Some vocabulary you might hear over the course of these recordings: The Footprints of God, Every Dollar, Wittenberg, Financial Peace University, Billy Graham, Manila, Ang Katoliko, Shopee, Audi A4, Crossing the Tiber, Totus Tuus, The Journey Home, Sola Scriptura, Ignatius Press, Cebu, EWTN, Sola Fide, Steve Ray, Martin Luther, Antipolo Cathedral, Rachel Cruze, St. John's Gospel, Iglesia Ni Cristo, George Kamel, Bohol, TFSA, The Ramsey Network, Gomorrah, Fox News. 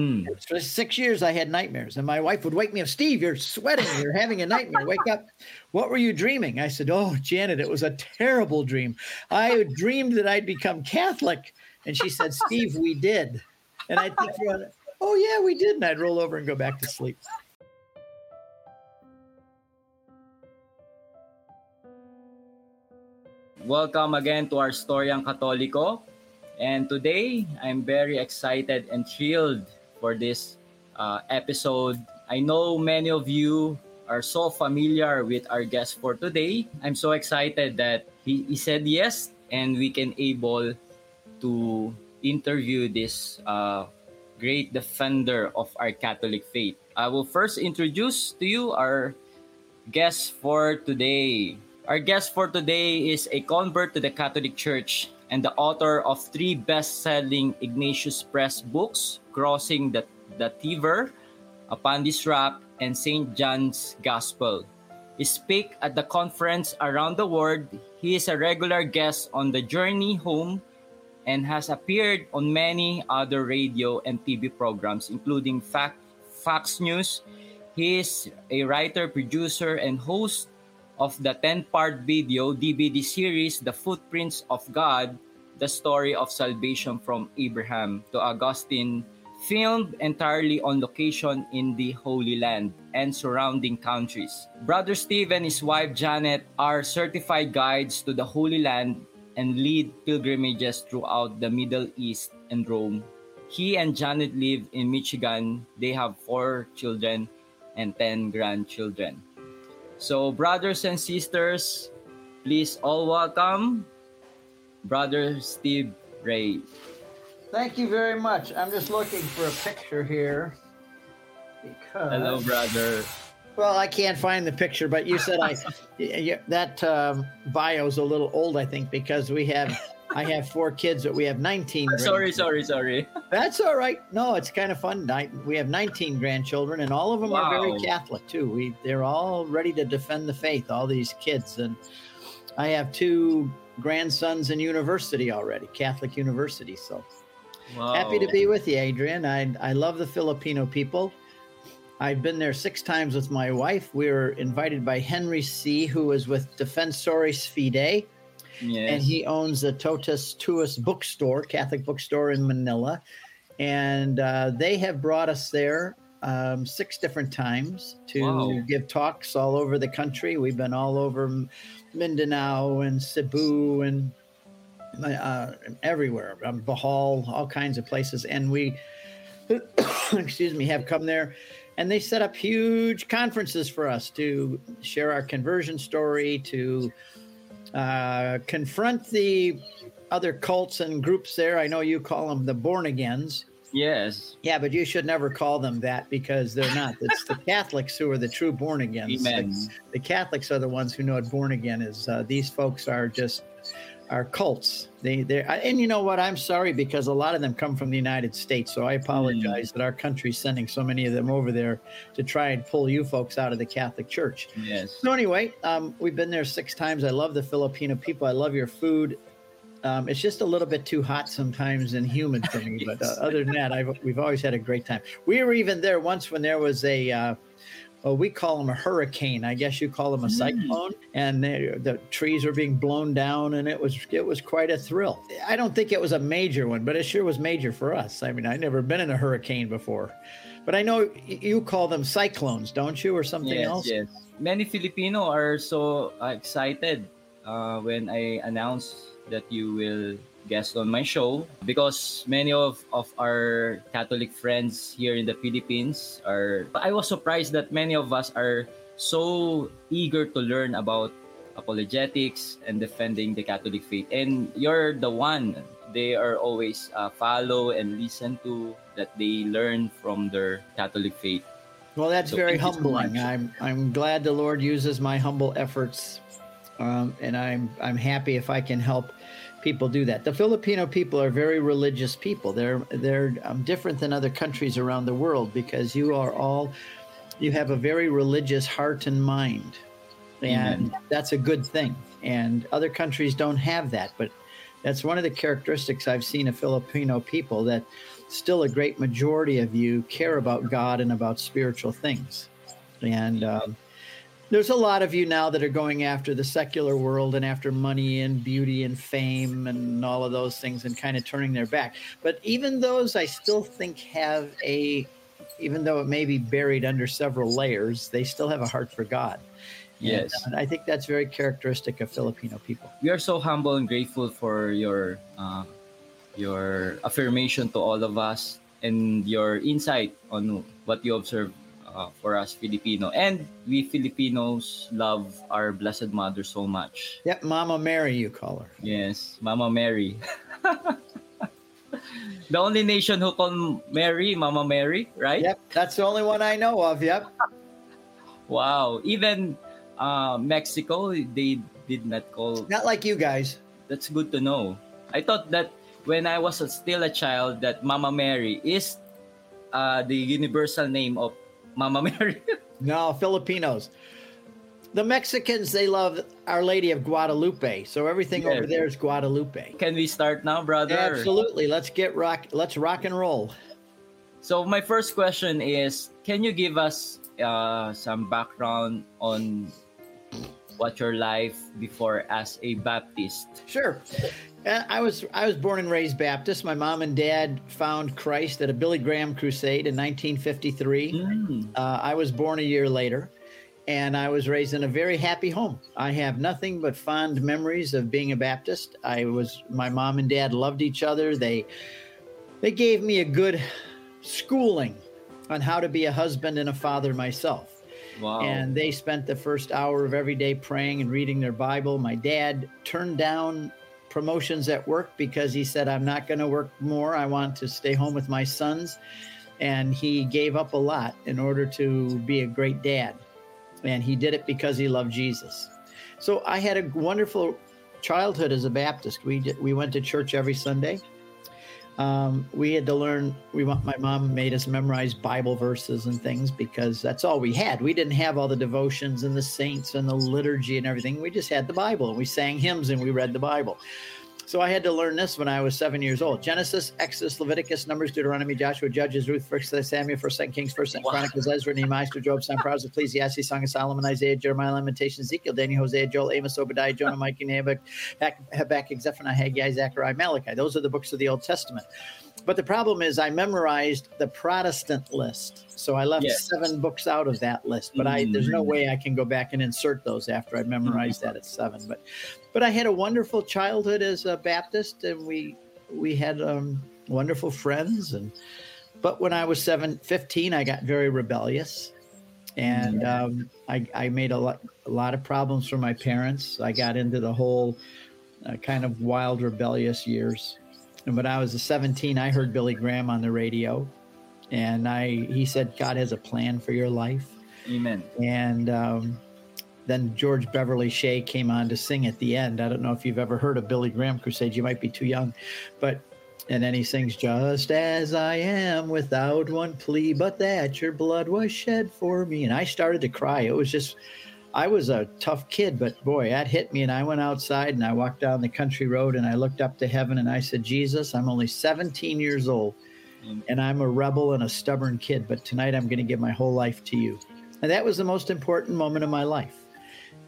And for 6 years, I had nightmares. And my wife would wake me up. Steve, you're sweating. You're having a nightmare. Wake up. What were you dreaming? I said, oh, Janet, it was a terrible dream. I dreamed that I'd become Catholic. And she said, Steve, we did. And I'd think, oh, yeah, we did. And I'd roll over and go back to sleep. Welcome again to our Story Ang Katoliko. And today, I'm very excited and thrilled for this episode. I know many of you are so familiar with our guest for today. I'm so excited that he said yes and we can able to interview this great defender of our Catholic faith. I will first introduce to you our guest for today. Our guest for today is a convert to the Catholic Church and the author of 3 best-selling Ignatius Press books, Crossing the Tiber, Upon This Rock, and St. John's Gospel. He speaks at the conference around the world. He is a regular guest on The Journey Home and has appeared on many other radio and TV programs, including Fox News. He is a writer, producer, and host of the 10-part video DVD series, The Footprints of God, The Story of Salvation from Abraham to Augustine, filmed entirely on location in the Holy Land and surrounding countries. Brother Steve and his wife Janet are certified guides to the Holy Land and lead pilgrimages throughout the Middle East and Rome. He and Janet live in Michigan. They have 4 children and 10 grandchildren. So, brothers and sisters, please all welcome Brother Steve Ray. Thank you very much. I'm just looking for a picture here because... Hello, brother. Well, I can't find the picture, but you said that bio's a little old, I think, because I have 4 kids, but we have 19 grandchildren. Sorry. That's all right. No, it's kind of fun. We have 19 grandchildren, and all of them are very Catholic, too. They're all ready to defend the faith, all these kids. And I have 2 grandsons in university already, Catholic university. So happy to be with you, Adrian. I love the Filipino people. I've been there 6 times with my wife. We were invited by Henry C, who is with Defensores Fidei. Yes. And he owns the Totus Tuus bookstore, Catholic bookstore in Manila. And they have brought us there 6 different times to give talks all over the country. We've been all over Mindanao and Cebu and everywhere, Bohol, all kinds of places. And we, have come there. And they set up huge conferences for us to share our conversion story, to confront the other cults and groups there. I know you call them the born-agains. Yes. Yeah, but you should never call them that because they're not. It's the Catholics who are the true born-agains. Amen. The Catholics are the ones who know what born-again is. These folks are just our cults. And you know what? I'm sorry because a lot of them come from the United States, so I apologize that our country's sending so many of them over there to try and pull you folks out of the Catholic Church. Yes. So anyway, we've been there 6 times. I love the Filipino people. I love your food. It's just a little bit too hot sometimes and humid for me, yes. But other than that, we've always had a great time. We were even there once when there was we call them a hurricane. I guess you call them a cyclone. And the trees are being blown down, and it was quite a thrill. I don't think it was a major one, but it sure was major for us. I mean, I'd never been in a hurricane before. But I know you call them cyclones, don't you, or something else? Yes, many Filipino are so excited when I announce that you will guest on my show because many of our Catholic friends here in the Philippines I was surprised that many of us are so eager to learn about apologetics and defending the Catholic faith. And you're the one they are always follow and listen to, that they learn from their Catholic faith. Well, that's very humbling. I'm glad the Lord uses my humble efforts, and I'm happy if I can help people do that. The Filipino people are very religious people. They're different than other countries around the world because you have a very religious heart and mind, and that's a good thing. And other countries don't have that, but that's one of the characteristics I've seen of Filipino people, that still a great majority of you care about God and about spiritual things. And there's a lot of you now that are going after the secular world and after money and beauty and fame and all of those things and kind of turning their back. But even those I still think have even though it may be buried under several layers, they still have a heart for God. Yes. And I think that's very characteristic of Filipino people. We are so humble and grateful for your affirmation to all of us and your insight on what you observe for us Filipino. And we Filipinos love our Blessed Mother so much. Yep, Mama Mary you call her. Yes, Mama Mary. The only nation who call Mary, Mama Mary, right? Yep, that's the only one I know of, yep. Wow, even Mexico, they did not call... Not like you guys. That's good to know. I thought that when I was still a child that Mama Mary is the universal name of Mama Mary. No, Filipinos. The Mexicans, they love Our Lady of Guadalupe. So everything over there is Guadalupe. Can we start now, brother? Absolutely. Let's get rock. Let's rock and roll. So my first question is, can you give us some background on what your life before as a Baptist? Sure. I was born and raised Baptist. My mom and dad found Christ at a Billy Graham crusade in 1953. I was born a year later. And I was raised in a very happy home. I have nothing but fond memories of being a Baptist. My mom and dad loved each other. They gave me a good schooling on how to be a husband and a father myself. Wow. And they spent the first hour of every day praying and reading their Bible. My dad turned down promotions at work because he said, I'm not going to work more. I want to stay home with my sons. And he gave up a lot in order to be a great dad. And he did it because he loved Jesus. So I had a wonderful childhood as a Baptist. We went to church every Sunday. We had to learn. My mom made us memorize Bible verses and things because that's all we had. We didn't have all the devotions and the saints and the liturgy and everything. We just had the Bible, and we sang hymns and we read the Bible. So I had to learn this when I was 7 years old. Genesis, Exodus, Leviticus, Numbers, Deuteronomy, Joshua, Judges, Ruth, 1 Samuel, 1 Kings, 1 Chronicles, Ezra, Nehemiah, Job, Psalms, Proverbs, Ecclesiastes, Song of Solomon, Isaiah, Jeremiah, Lamentations, Ezekiel, Daniel, Hosea, Joel, Amos, Obadiah, Jonah, Micah, Habakkuk, Zephaniah, Haggai, Zechariah, Malachi. Those are the books of the Old Testament. But the problem is I memorized the Protestant list. So I left 7 books out of that list. But there's no way I can go back and insert those after I memorized that at 7. But I had a wonderful childhood as a Baptist, and we had wonderful friends. But when I was 15, I got very rebellious. And I made a lot of problems for my parents. I got into the whole kind of wild, rebellious years. And when I was 17, I heard Billy Graham on the radio, and he said, God has a plan for your life. Amen. And then George Beverly Shea came on to sing at the end. I don't know if you've ever heard of Billy Graham crusade. You might be too young. And then he sings, just as I am without one plea, but that your blood was shed for me. And I started to cry. It was just... I was a tough kid, but boy, that hit me. And I went outside and I walked down the country road and I looked up to heaven and I said, Jesus, I'm only 17 years old and I'm a rebel and a stubborn kid, but tonight I'm going to give my whole life to you. And that was the most important moment of my life.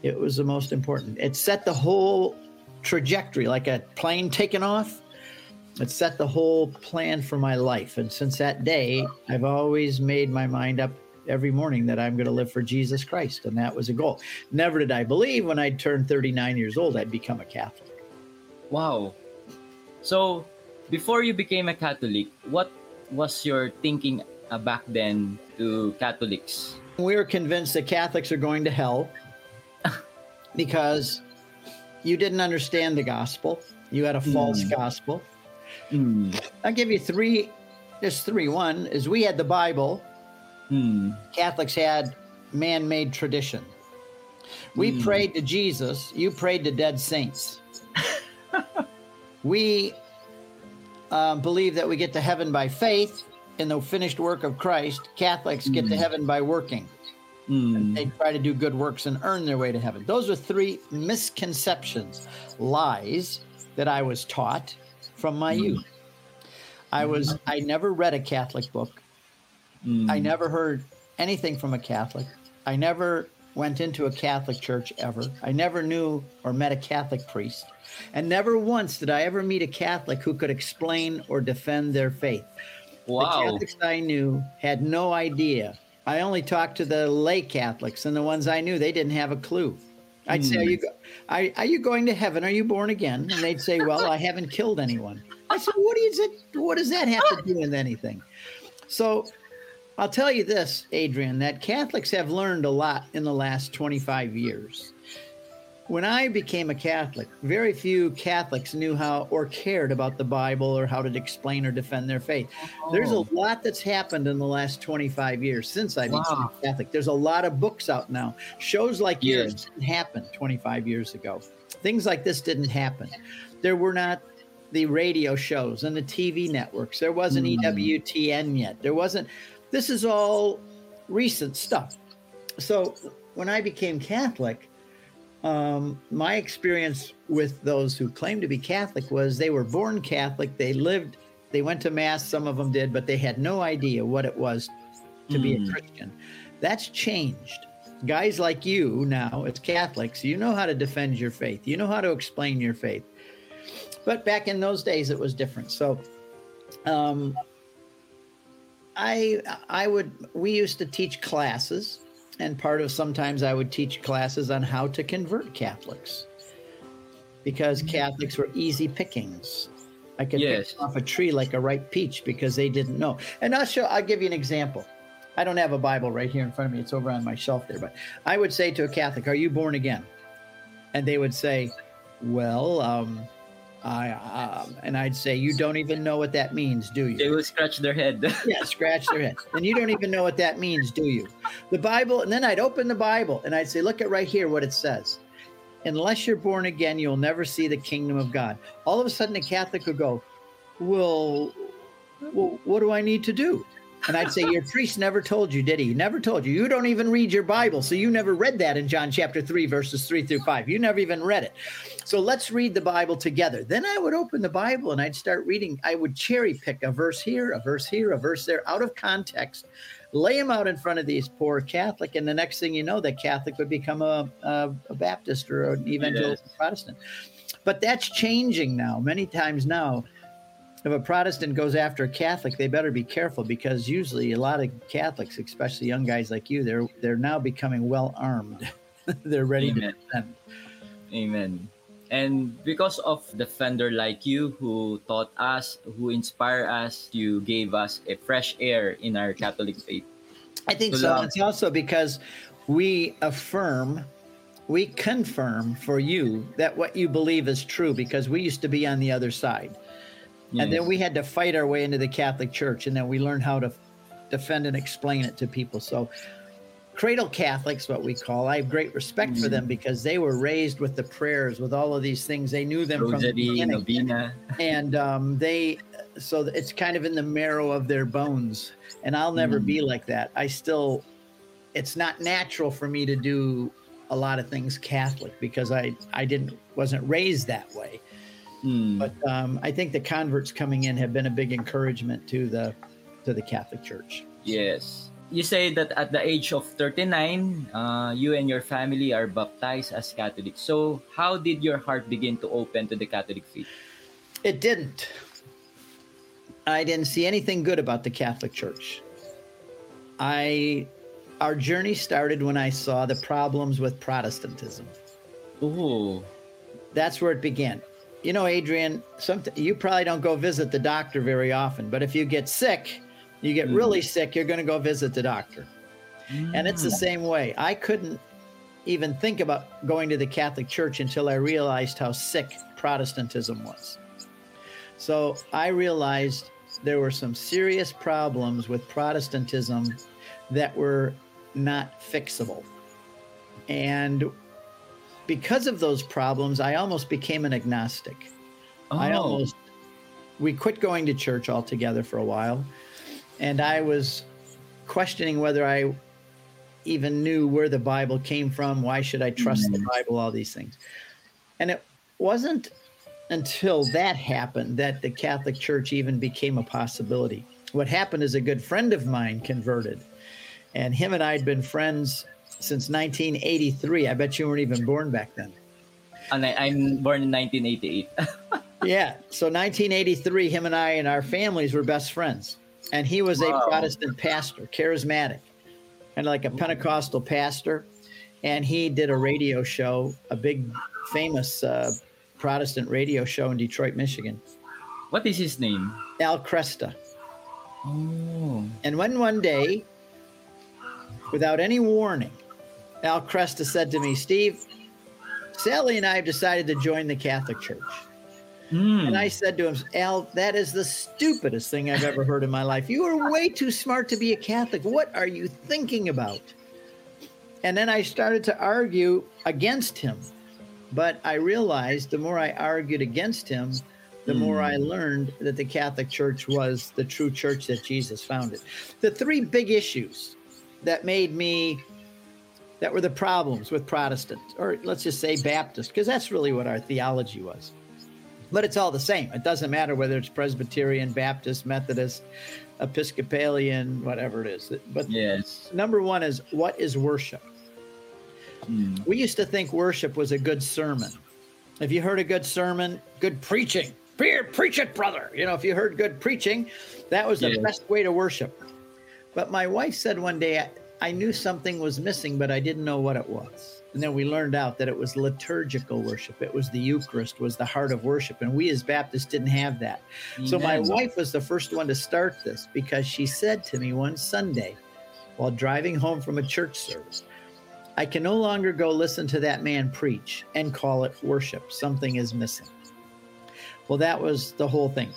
It was the most important. It set the whole trajectory like a plane taking off. It set the whole plan for my life. And since that day, I've always made my mind up every morning that I'm going to live for Jesus Christ. And that was a goal. Never did I believe when I turned 39 years old, I'd become a Catholic. Wow. So before you became a Catholic, what was your thinking back then to Catholics? We were convinced that Catholics are going to hell because you didn't understand the gospel. You had a false gospel. I'll give you three. There's three. One is we had the Bible. Catholics had man-made tradition. We prayed to Jesus. You prayed to dead saints. We believe that we get to heaven by faith in the finished work of Christ. Catholics get to heaven by working. And they try to do good works and earn their way to heaven. Those are three misconceptions, lies that I was taught from my youth. I never read a Catholic book. I never heard anything from a Catholic. I never went into a Catholic church ever. I never knew or met a Catholic priest. And never once did I ever meet a Catholic who could explain or defend their faith. Wow. The Catholics I knew had no idea. I only talked to the lay Catholics, and the ones I knew, they didn't have a clue. I'd say, are you going to heaven? Are you born again? And they'd say, well, I haven't killed anyone. I said, what does that have to do with anything? So I'll tell you this, Adrian, that Catholics have learned a lot in the last 25 years. When I became a Catholic, very few Catholics knew how or cared about the Bible or how to explain or defend their faith. There's a lot that's happened in the last 25 years since I've become Catholic. There's a lot of books out now. Shows like yours didn't happen 25 years ago. Things like this didn't happen. There were not the radio shows and the TV networks. There wasn't EWTN yet. There wasn't. This is all recent stuff. So when I became Catholic, my experience with those who claimed to be Catholic was they were born Catholic, they went to Mass, some of them did, but they had no idea what it was to be a Christian. That's changed. Guys like you now, as Catholics, you know how to defend your faith. You know how to explain your faith. But back in those days, it was different. So we used to teach classes. And sometimes I would teach classes on how to convert Catholics, because Catholics were easy pickings. I could pick off a tree like a ripe peach because they didn't know. And I'll give you an example. I don't have a Bible right here in front of me. It's over on my shelf there. But I would say to a Catholic, are you born again? And they would say, well, and I'd say, you don't even know what that means, do you? They would scratch their head. Scratch their head. And you don't even know what that means, do you? The Bible, and then I'd open the Bible, and I'd say, look at right here what it says. Unless you're born again, you'll never see the kingdom of God. All of a sudden, a Catholic would go, well, what do I need to do? And I'd say, your priest never told you, did he? He never told you. You don't even read your Bible, so you never read that in John chapter 3, verses 3 through 5. You never even read it. So let's read the Bible together. Then I would open the Bible and I'd start reading. I would cherry pick a verse here, a verse here, a verse there, out of context, lay them out in front of these poor Catholic, and the next thing you know, that Catholic would become a Baptist or an evangelical Protestant. But that's changing now. Many times now, if a Protestant goes after a Catholic, they better be careful, because usually a lot of Catholics, especially young guys like you, they're now becoming well-armed. They're ready to defend. Amen. And because of defender like you who taught us, who inspired us, you gave us a fresh air in our Catholic faith. I think so. It's also because we confirm for you that what you believe is true, because we used to be on the other side. Yes. And then we had to fight our way into the Catholic Church, and then we learned how to defend and explain it to people. So cradle Catholics, what we call, I have great respect for them, because they were raised with the prayers, with all of these things. They knew them from the beginning. Novena. And so it's kind of in the marrow of their bones. And I'll never be like that. It's not natural for me to do a lot of things Catholic, because I wasn't raised that way. But I think the converts coming in have been a big encouragement to the Catholic Church. Yes. You say that at the age of 39, you and your family are baptized as Catholics. So how did your heart begin to open to the Catholic faith? It didn't. I didn't see anything good about the Catholic Church. Our journey started when I saw the problems with Protestantism. Ooh. That's where it began. You know, Adrian, you probably don't go visit the doctor very often, but if you get sick, you get really sick, you're going to go visit the doctor. And it's the same way. I couldn't even think about going to the Catholic Church until I realized how sick Protestantism was. So I realized there were some serious problems with Protestantism that were not fixable. And because of those problems, I almost became an agnostic. Oh. We quit going to church altogether for a while. And I was questioning whether I even knew where the Bible came from. Why should I trust the Bible? All these things. And it wasn't until that happened that the Catholic Church even became a possibility. What happened is a good friend of mine converted, and him and I had been friends since 1983. I bet you weren't even born back then. And I'm born in 1988. Yeah, so 1983, him and I and our families were best friends. And he was a Protestant pastor, charismatic, and like a Pentecostal pastor. And he did a radio show, a big famous Protestant radio show in Detroit, Michigan. What is his name? Al Cresta. Oh. And when one day, without any warning, Al Cresta said to me, "Steve, Sally and I have decided to join the Catholic Church." And I said to him, "Al, that is the stupidest thing I've ever heard in my life. You are way too smart to be a Catholic. What are you thinking about?" And then I started to argue against him. But I realized the more I argued against him, the more I learned that the Catholic Church was the true church that Jesus founded. The three big issues that made me, that were the problems with Protestant, or let's just say Baptist, because that's really what our theology was. But it's all the same. It doesn't matter whether it's Presbyterian, Baptist, Methodist, Episcopalian, whatever it is. But yes. Number one is, what is worship? We used to think worship was a good sermon. If you heard a good sermon, good preaching. Preach it, brother. You know, if you heard good preaching, that was the best way to worship. But my wife said one day, I knew something was missing, but I didn't know what it was. And then we learned out that it was liturgical worship. It was the Eucharist, was the heart of worship. And we as Baptists didn't have that. So my wife was the first one to start this, because she said to me one Sunday while driving home from a church service, "I can no longer go listen to that man preach and call it worship. Something is missing." Well, that was the whole thing.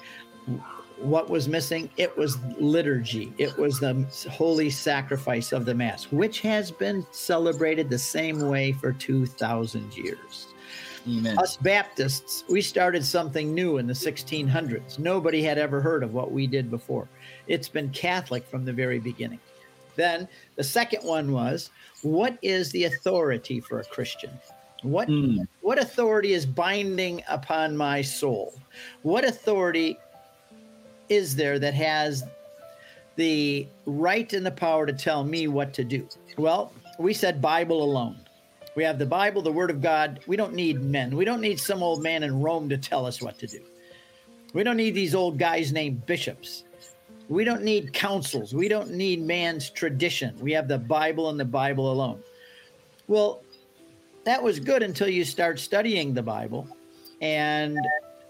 What was missing? It was liturgy. It was the holy sacrifice of the Mass, which has been celebrated the same way for 2,000 years. Amen. Us Baptists, we started something new in the 1600s. Nobody had ever heard of what we did before. It's been Catholic from the very beginning. Then the second one was, what is the authority for a Christian? What authority is binding upon my soul? What authority is there that has the right and the power to tell me what to do? Well, we said Bible alone. We have the Bible, the Word of God. We don't need men. We don't need some old man in Rome to tell us what to do. We don't need these old guys named bishops. We don't need councils. We don't need man's tradition. We have the Bible and the Bible alone. Well, that was good until you start studying the Bible, and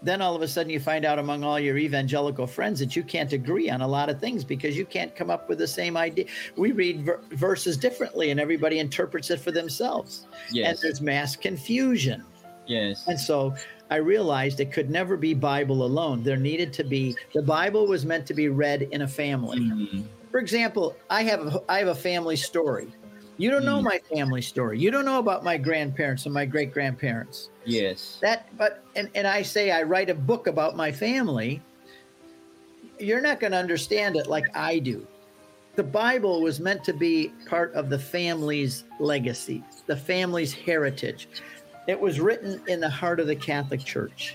then all of a sudden you find out among all your evangelical friends that you can't agree on a lot of things because you can't come up with the same idea. We read verses differently, and everybody interprets it for themselves. Yes. And there's mass confusion. Yes. And so I realized it could never be Bible alone. There needed to be, the Bible was meant to be read in a family. Mm-hmm. For example, I have a family story. You don't know my family story. You don't know about my grandparents and my great-grandparents. Yes. But I say I write a book about my family. You're not going to understand it like I do. The Bible was meant to be part of the family's legacy, the family's heritage. It was written in the heart of the Catholic Church.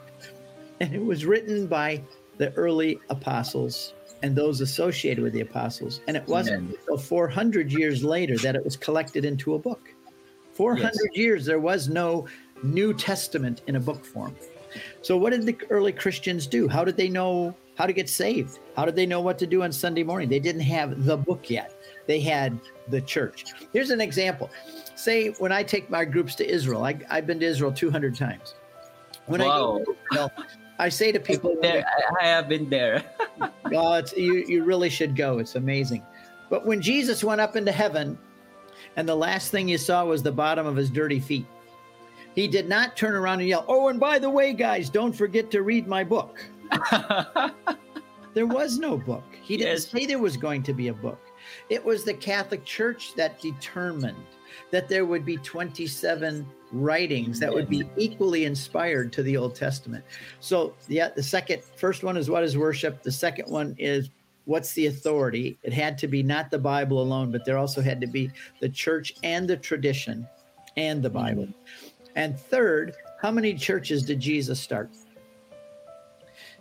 And it was written by the early apostles and those associated with the apostles. And it wasn't until 400 years later that it was collected into a book. 400 years, there was no New Testament in a book form. So what did the early Christians do? How did they know how to get saved? How did they know what to do on Sunday morning? They didn't have the book yet. They had the church. Here's an example. Say when I take my groups to Israel, I've been to Israel 200 times. When I go, I say to people, I have been there. Oh, you really should go. It's amazing. But when Jesus went up into heaven, and the last thing you saw was the bottom of his dirty feet, he did not turn around and yell, "Oh, and by the way, guys, don't forget to read my book." There was no book. He didn't say there was going to be a book. It was the Catholic Church that determined that there would be 27 writings that would be equally inspired to the Old Testament. So first one is, what is worship? The second one is, what's the authority? It had to be not the Bible alone, but there also had to be the church and the tradition and the Bible. And third, how many churches did Jesus start?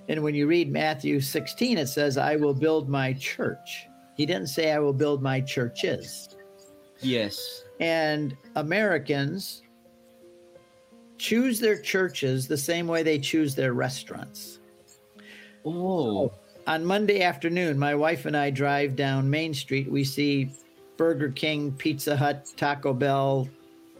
And when you read Matthew 16, it says, I will build my church. He didn't say, I will build my churches. Yes. And Americans choose their churches the same way they choose their restaurants. Oh. On Monday afternoon, my wife and I drive down Main Street. We see Burger King, Pizza Hut, Taco Bell,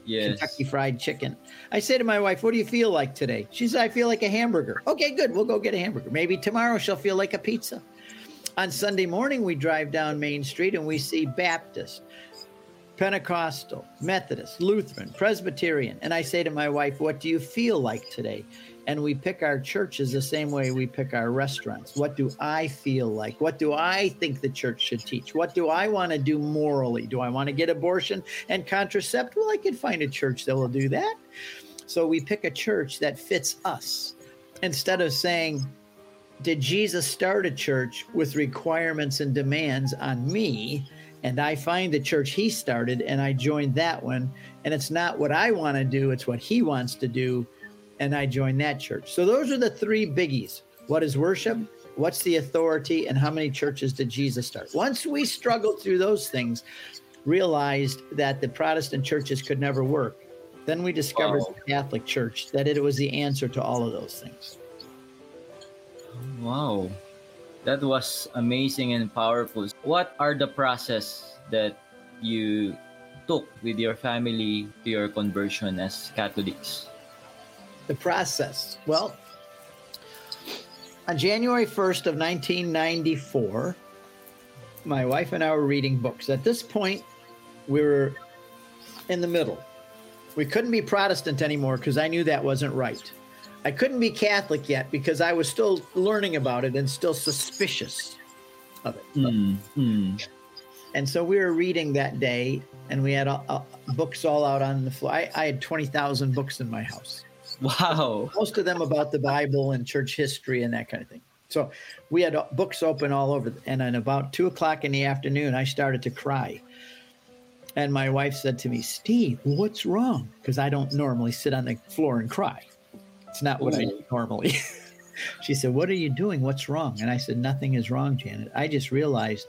yes, Kentucky Fried Chicken. I say to my wife, what do you feel like today? She says, I feel like a hamburger. Okay, good. We'll go get a hamburger. Maybe tomorrow she'll feel like a pizza. On Sunday morning, we drive down Main Street and we see Baptist, Pentecostal, Methodist, Lutheran, Presbyterian. And I say to my wife, what do you feel like today? And we pick our churches the same way we pick our restaurants. What do I feel like? What do I think the church should teach? What do I want to do morally? Do I want to get abortion and contracept? Well, I can find a church that will do that. So we pick a church that fits us instead of saying, did Jesus start a church with requirements and demands on me? And I find the church he started and I joined that one. And it's not what I want to do. It's what he wants to do. And I joined that church. So those are the three biggies. What is worship? What's the authority? And how many churches did Jesus start? Once we struggled through those things, realized that the Protestant churches could never work. Then we discovered the Catholic Church, that it was the answer to all of those things. Wow. That was amazing and powerful. What are the process that you took with your family to your conversion as Catholics? The process. Well, on January 1st of 1994, my wife and I were reading books. At this point, we were in the middle. We couldn't be Protestant anymore because I knew that wasn't right. I couldn't be Catholic yet because I was still learning about it and still suspicious of it. And so we were reading that day, and we had books all out on the floor. I had 20,000 books in my house. Wow. Most of them about the Bible and church history and that kind of thing. So we had books open all over. And at about 2 o'clock in the afternoon, I started to cry. And my wife said to me, Steve, what's wrong? Because I don't normally sit on the floor and cry. It's not what I do normally. She said, what are you doing? What's wrong? And I said, nothing is wrong, Janet. I just realized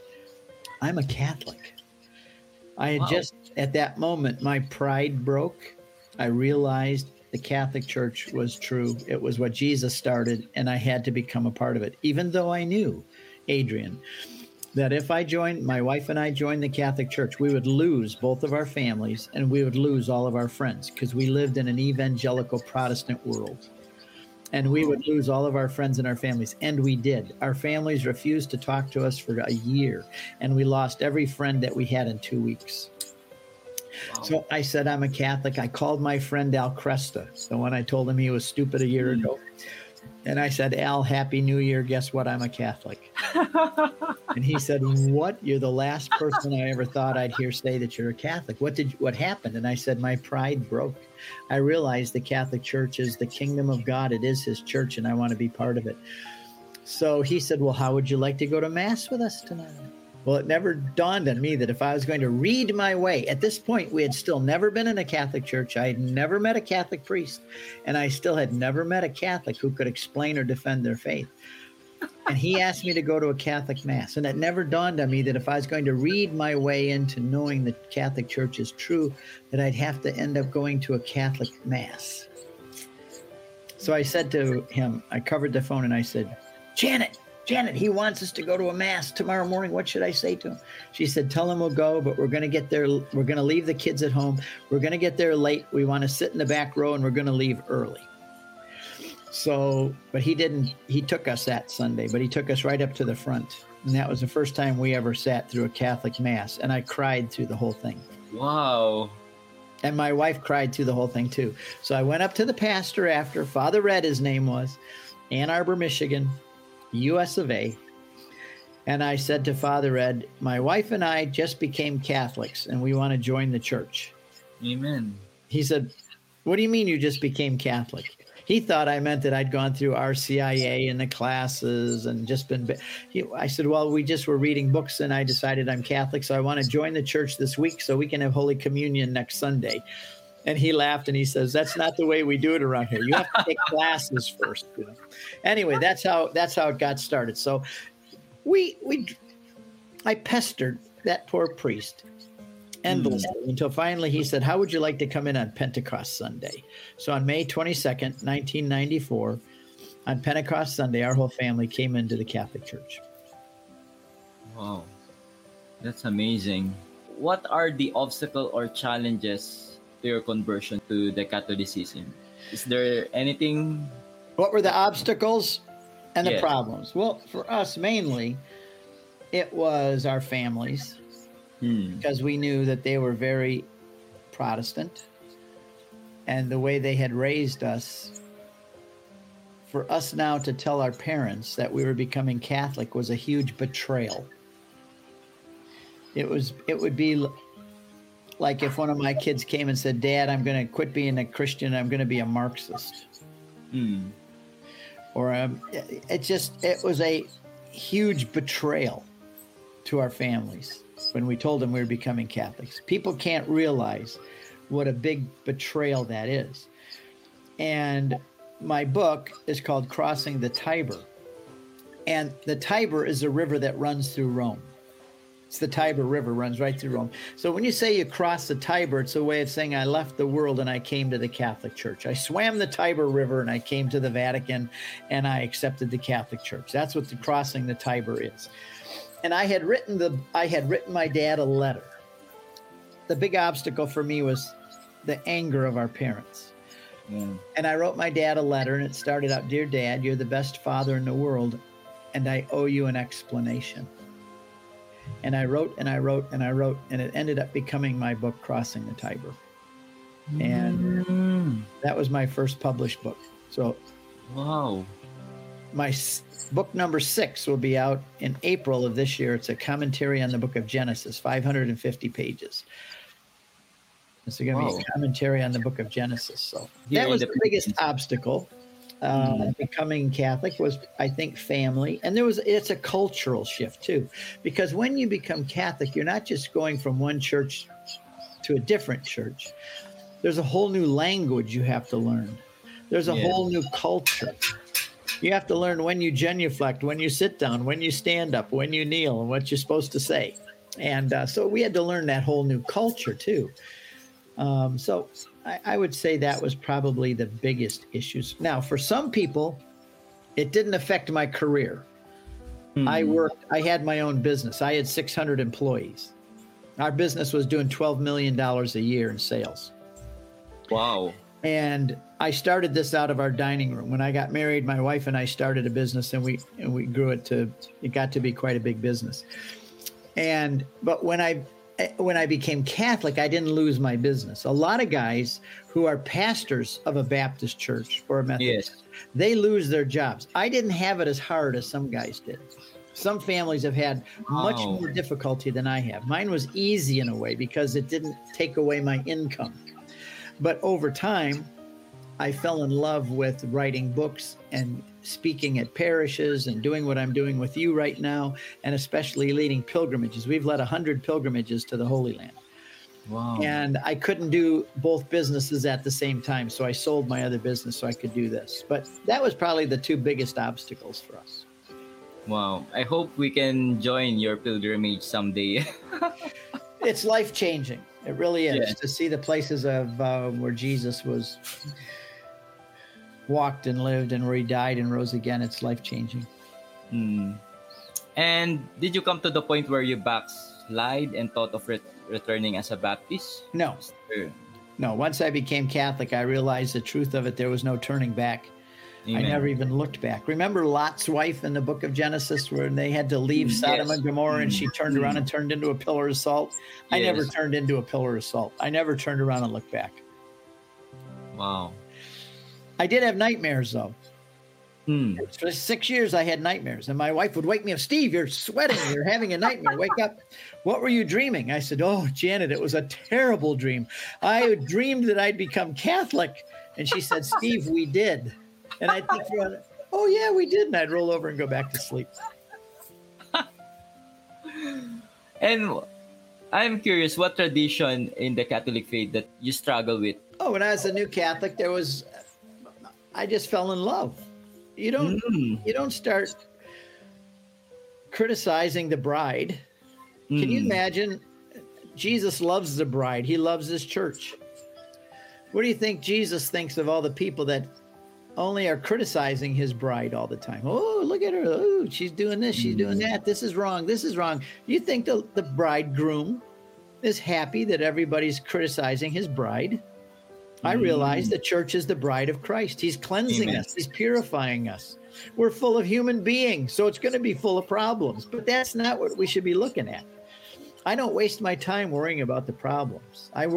I'm a Catholic. I had just, at that moment, my pride broke. I realized the Catholic Church was true. It was what Jesus started, and I had to become a part of it, even though I knew, Adrian, that if I joined, my wife and I joined the Catholic Church, we would lose both of our families and we would lose all of our friends because we lived in an evangelical Protestant world. And we would lose all of our friends and our families. And we did. Our families refused to talk to us for a year. And we lost every friend that we had in 2 weeks. So I said, I'm a Catholic. I called my friend Al Cresta, the one I told him he was stupid a year ago. And I said, Al, Happy New Year. Guess what? I'm a Catholic. And he said, what? You're the last person I ever thought I'd hear say that you're a Catholic. What happened? And I said, my pride broke. I realized the Catholic Church is the kingdom of God. It is his church, and I want to be part of it. So he said, well, how would you like to go to Mass with us tonight? Well, it never dawned on me that if I was going to read my way, at this point, we had still never been in a Catholic church. I had never met a Catholic priest, and I still had never met a Catholic who could explain or defend their faith. And he asked me to go to a Catholic Mass, and it never dawned on me that if I was going to read my way into knowing the Catholic Church is true, that I'd have to end up going to a Catholic Mass. So I said to him, I covered the phone, and I said, Janet, he wants us to go to a Mass tomorrow morning. What should I say to him? She said, tell him we'll go, but we're going to get there. We're going to leave the kids at home. We're going to get there late. We want to sit in the back row, and we're going to leave early. So, but he didn't. He took us that Sunday, but he took us right up to the front. And that was the first time we ever sat through a Catholic Mass. And I cried through the whole thing. Wow. And my wife cried through the whole thing, too. So I went up to the pastor after. Father Ed, his name was, Ann Arbor, Michigan. U.S. of A. And I said to Father Ed, my wife and I just became Catholics, and we want to join the church. Amen. He said, what do you mean you just became Catholic? He thought I meant that I'd gone through RCIA and the classes and just been. I said, well, we just were reading books, and I decided I'm Catholic, so I want to join the church this week so we can have Holy Communion next Sunday. And he laughed and he says, "That's not the way we do it around here. You have to take classes first." You know? Anyway, that's how it got started. So I pestered that poor priest endlessly until finally he said, "How would you like to come in on Pentecost Sunday?" So on May 22nd, 1994, on Pentecost Sunday, our whole family came into the Catholic Church. Wow, that's amazing. What are the obstacles or challenges to your conversion to the Catholicism? Is there anything? What were the obstacles and the problems? Well, for us mainly, it was our families because we knew that they were very Protestant, and the way they had raised us, for us now to tell our parents that we were becoming Catholic was a huge betrayal. It would be like if one of my kids came and said, "Dad, I'm going to quit being a Christian. I'm going to be a Marxist." Or it was a huge betrayal to our families when we told them we were becoming Catholics. People can't realize what a big betrayal that is. And my book is called Crossing the Tiber. And the Tiber is a river that runs through Rome. It's the Tiber River, runs right through Rome. So when you say you cross the Tiber, it's a way of saying I left the world and I came to the Catholic Church. I swam the Tiber River and I came to the Vatican and I accepted the Catholic Church. That's what the crossing the Tiber is. And I had written my dad a letter. The big obstacle for me was the anger of our parents. And I wrote my dad a letter and it started out, "Dear Dad, you're the best father in the world and I owe you an explanation." And I wrote, and it ended up becoming my book, Crossing the Tiber. And that was my first published book. So wow. My book number 6 will be out in April of this year. It's a commentary on the book of Genesis, 550 pages. It's going to be a commentary on the book of Genesis. So that was the biggest obstacle. Becoming Catholic was, I think, family. And it's a cultural shift too, because when you become Catholic, you're not just going from one church to a different church. There's a whole new language you have to learn. There's a whole new culture. You have to learn when you genuflect, when you sit down, when you stand up, when you kneel, and what you're supposed to say. And so we had to learn that whole new culture too. So I would say that was probably the biggest issues. Now, for some people, it didn't affect my career. I had my own business. I had 600 employees. Our business was doing $12 million a year in sales. Wow. And I started this out of our dining room. When I got married, my wife and I started a business and we grew it to, it got to be quite a big business. But when I became Catholic, I didn't lose my business. A lot of guys who are pastors of a Baptist church or a Methodist, they lose their jobs. I didn't have it as hard as some guys did. Some families have had much more difficulty than I have. Mine was easy in a way because it didn't take away my income. But over time, I fell in love with writing books and speaking at parishes and doing what I'm doing with you right now, and especially leading pilgrimages. We've led 100 pilgrimages to the Holy Land. Wow. And I couldn't do both businesses at the same time, so I sold my other business so I could do this. But that was probably the two biggest obstacles for us. Wow. I hope we can join your pilgrimage someday. It's life-changing. It really is, to see the places of where Jesus was walked and lived and where he died and rose again. It's life-changing. And did you come to the point where you backslid and thought of returning as a Baptist? No. Once I became Catholic, I realized the truth of it. There was no turning back. Amen. I never even looked back. Remember Lot's wife in the book of Genesis where they had to leave Sodom and Gomorrah and she turned around and turned into a pillar of salt? I never turned into a pillar of salt. I never turned around and looked back. Wow. I did have nightmares, though. For 6 years, I had nightmares. And my wife would wake me up, "Steve, you're sweating. You're having a nightmare. Wake up. What were you dreaming?" I said, "Oh, Janet, it was a terrible dream. I dreamed that I'd become Catholic." And she said, "Steve, we did." And I'd think, "Oh, yeah, we did." And I'd roll over and go back to sleep. And I'm curious, what tradition in the Catholic faith that you struggle with? Oh, when I was a new Catholic, there was, I just fell in love. You don't start criticizing the bride. Can you imagine? Jesus loves the bride. He loves his church. What do you think Jesus thinks of all the people that only are criticizing his bride all the time? Oh, look at her. Oh, she's doing this. She's doing that. This is wrong. This is wrong. Do you think the bridegroom is happy that everybody's criticizing his bride? I realize the church is the bride of Christ. He's cleansing us. He's purifying us. We're full of human beings, so it's going to be full of problems. But that's not what we should be looking at. I don't waste my time worrying about the problems. I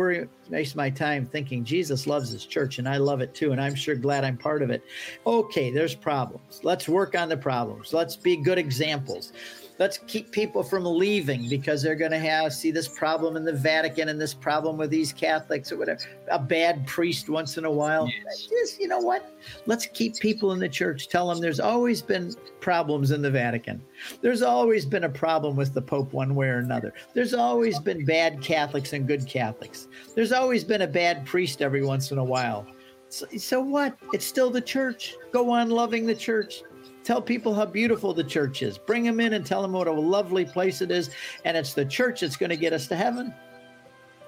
waste my time thinking Jesus loves his church, and I love it too, and I'm sure glad I'm part of it. Okay, there's problems. Let's work on the problems. Let's be good examples. Let's keep people from leaving because they're going to see this problem in the Vatican and this problem with these Catholics or whatever, a bad priest once in a while. Yes. Just, you know what? Let's keep people in the church. Tell them there's always been problems in the Vatican. There's always been a problem with the Pope one way or another. There's always been bad Catholics and good Catholics. There's always been a bad priest every once in a while. So what? It's still the church. Go on loving the church. Tell people how beautiful the church is. Bring them in and tell them what a lovely place it is. And it's the church that's going to get us to heaven.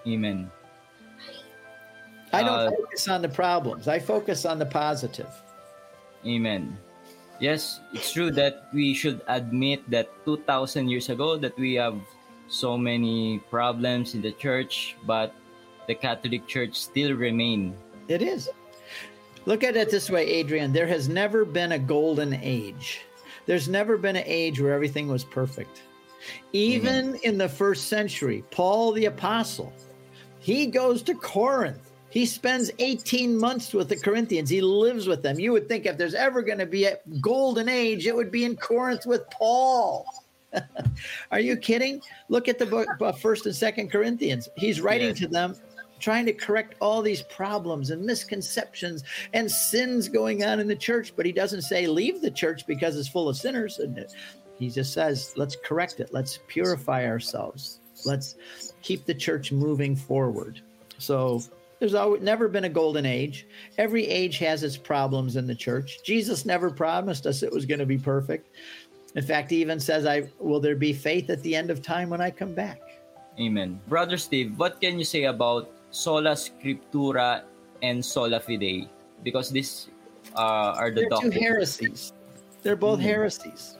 Amen. I don't focus on the problems. I focus on the positive. Amen. Yes, it's true that we should admit that 2,000 years ago that we have so many problems in the church, but the Catholic Church still remains. It is. Look at it this way, Adrian. There has never been a golden age. There's never been an age where everything was perfect. Even in the first century, Paul the Apostle, he goes to Corinth. He spends 18 months with the Corinthians. He lives with them. You would think if there's ever going to be a golden age, it would be in Corinth with Paul. Are you kidding? Look at the book of 1st and 2nd Corinthians. He's writing to them, trying to correct all these problems and misconceptions and sins going on in the church. But he doesn't say leave the church because it's full of sinners. And he just says, let's correct it. Let's purify ourselves. Let's keep the church moving forward. So there's never been a golden age. Every age has its problems in the church. Jesus never promised us it was going to be perfect. In fact, he even says, will there be faith at the end of time when I come back? Amen. Brother Steve, what can you say about Sola Scriptura and Sola Fide, because these are the doctrines. They're two heresies. They're both heresies.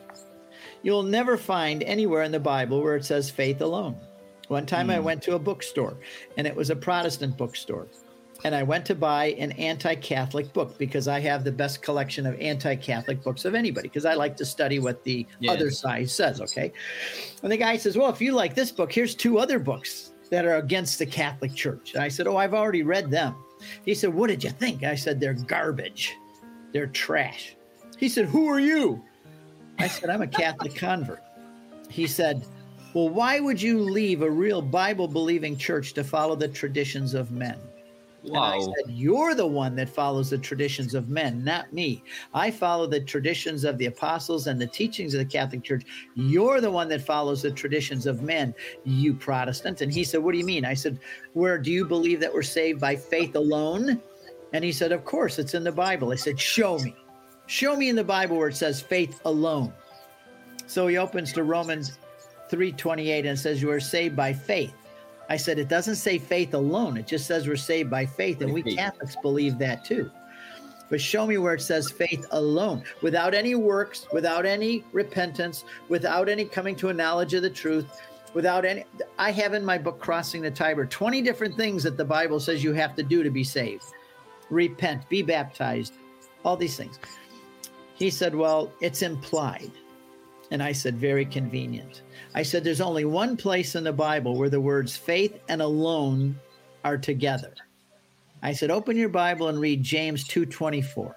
You'll never find anywhere in the Bible where it says faith alone. One time I went to a bookstore, and it was a Protestant bookstore, and I went to buy an anti-Catholic book because I have the best collection of anti-Catholic books of anybody because I like to study what the other side says, okay? And the guy says, well, if you like this book, here's two other books that are against the Catholic Church. And I said, I've already read them. He said, what did you think? I said, they're garbage. They're trash. He said, who are you? I said, I'm a Catholic convert. He said, well, why would you leave a real Bible-believing church to follow the traditions of men? Wow. And I said, you're the one that follows the traditions of men, not me. I follow the traditions of the apostles and the teachings of the Catholic Church. You're the one that follows the traditions of men, you Protestant. And he said, what do you mean? I said, where do you believe that we're saved by faith alone? And he said, of course, it's in the Bible. I said, show me. Show me in the Bible where it says faith alone. So he opens to Romans 3:28 and says, you are saved by faith. I said, it doesn't say faith alone. It just says we're saved by faith, and we Catholics believe that too. But show me where it says faith alone, without any works, without any repentance, without any coming to a knowledge of the truth, without any. I have in my book, Crossing the Tiber, 20 different things that the Bible says you have to do to be saved. Repent, be baptized, all these things. He said, well, it's implied. And I said, very convenient. I said, there's only one place in the Bible where the words faith and alone are together. I said, open your Bible and read James 2:24.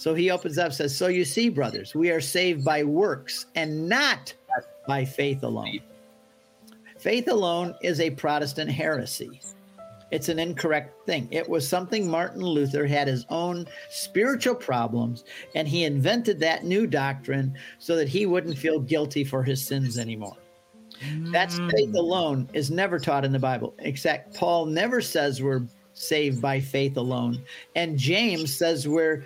So he opens up and says, so you see, brothers, we are saved by works and not by faith alone. Faith alone is a Protestant heresy. It's an incorrect thing. It was something Martin Luther had his own spiritual problems, and he invented that new doctrine so that he wouldn't feel guilty for his sins anymore. That's faith alone is never taught in the Bible, except Paul never says we're saved by faith alone. And James says we're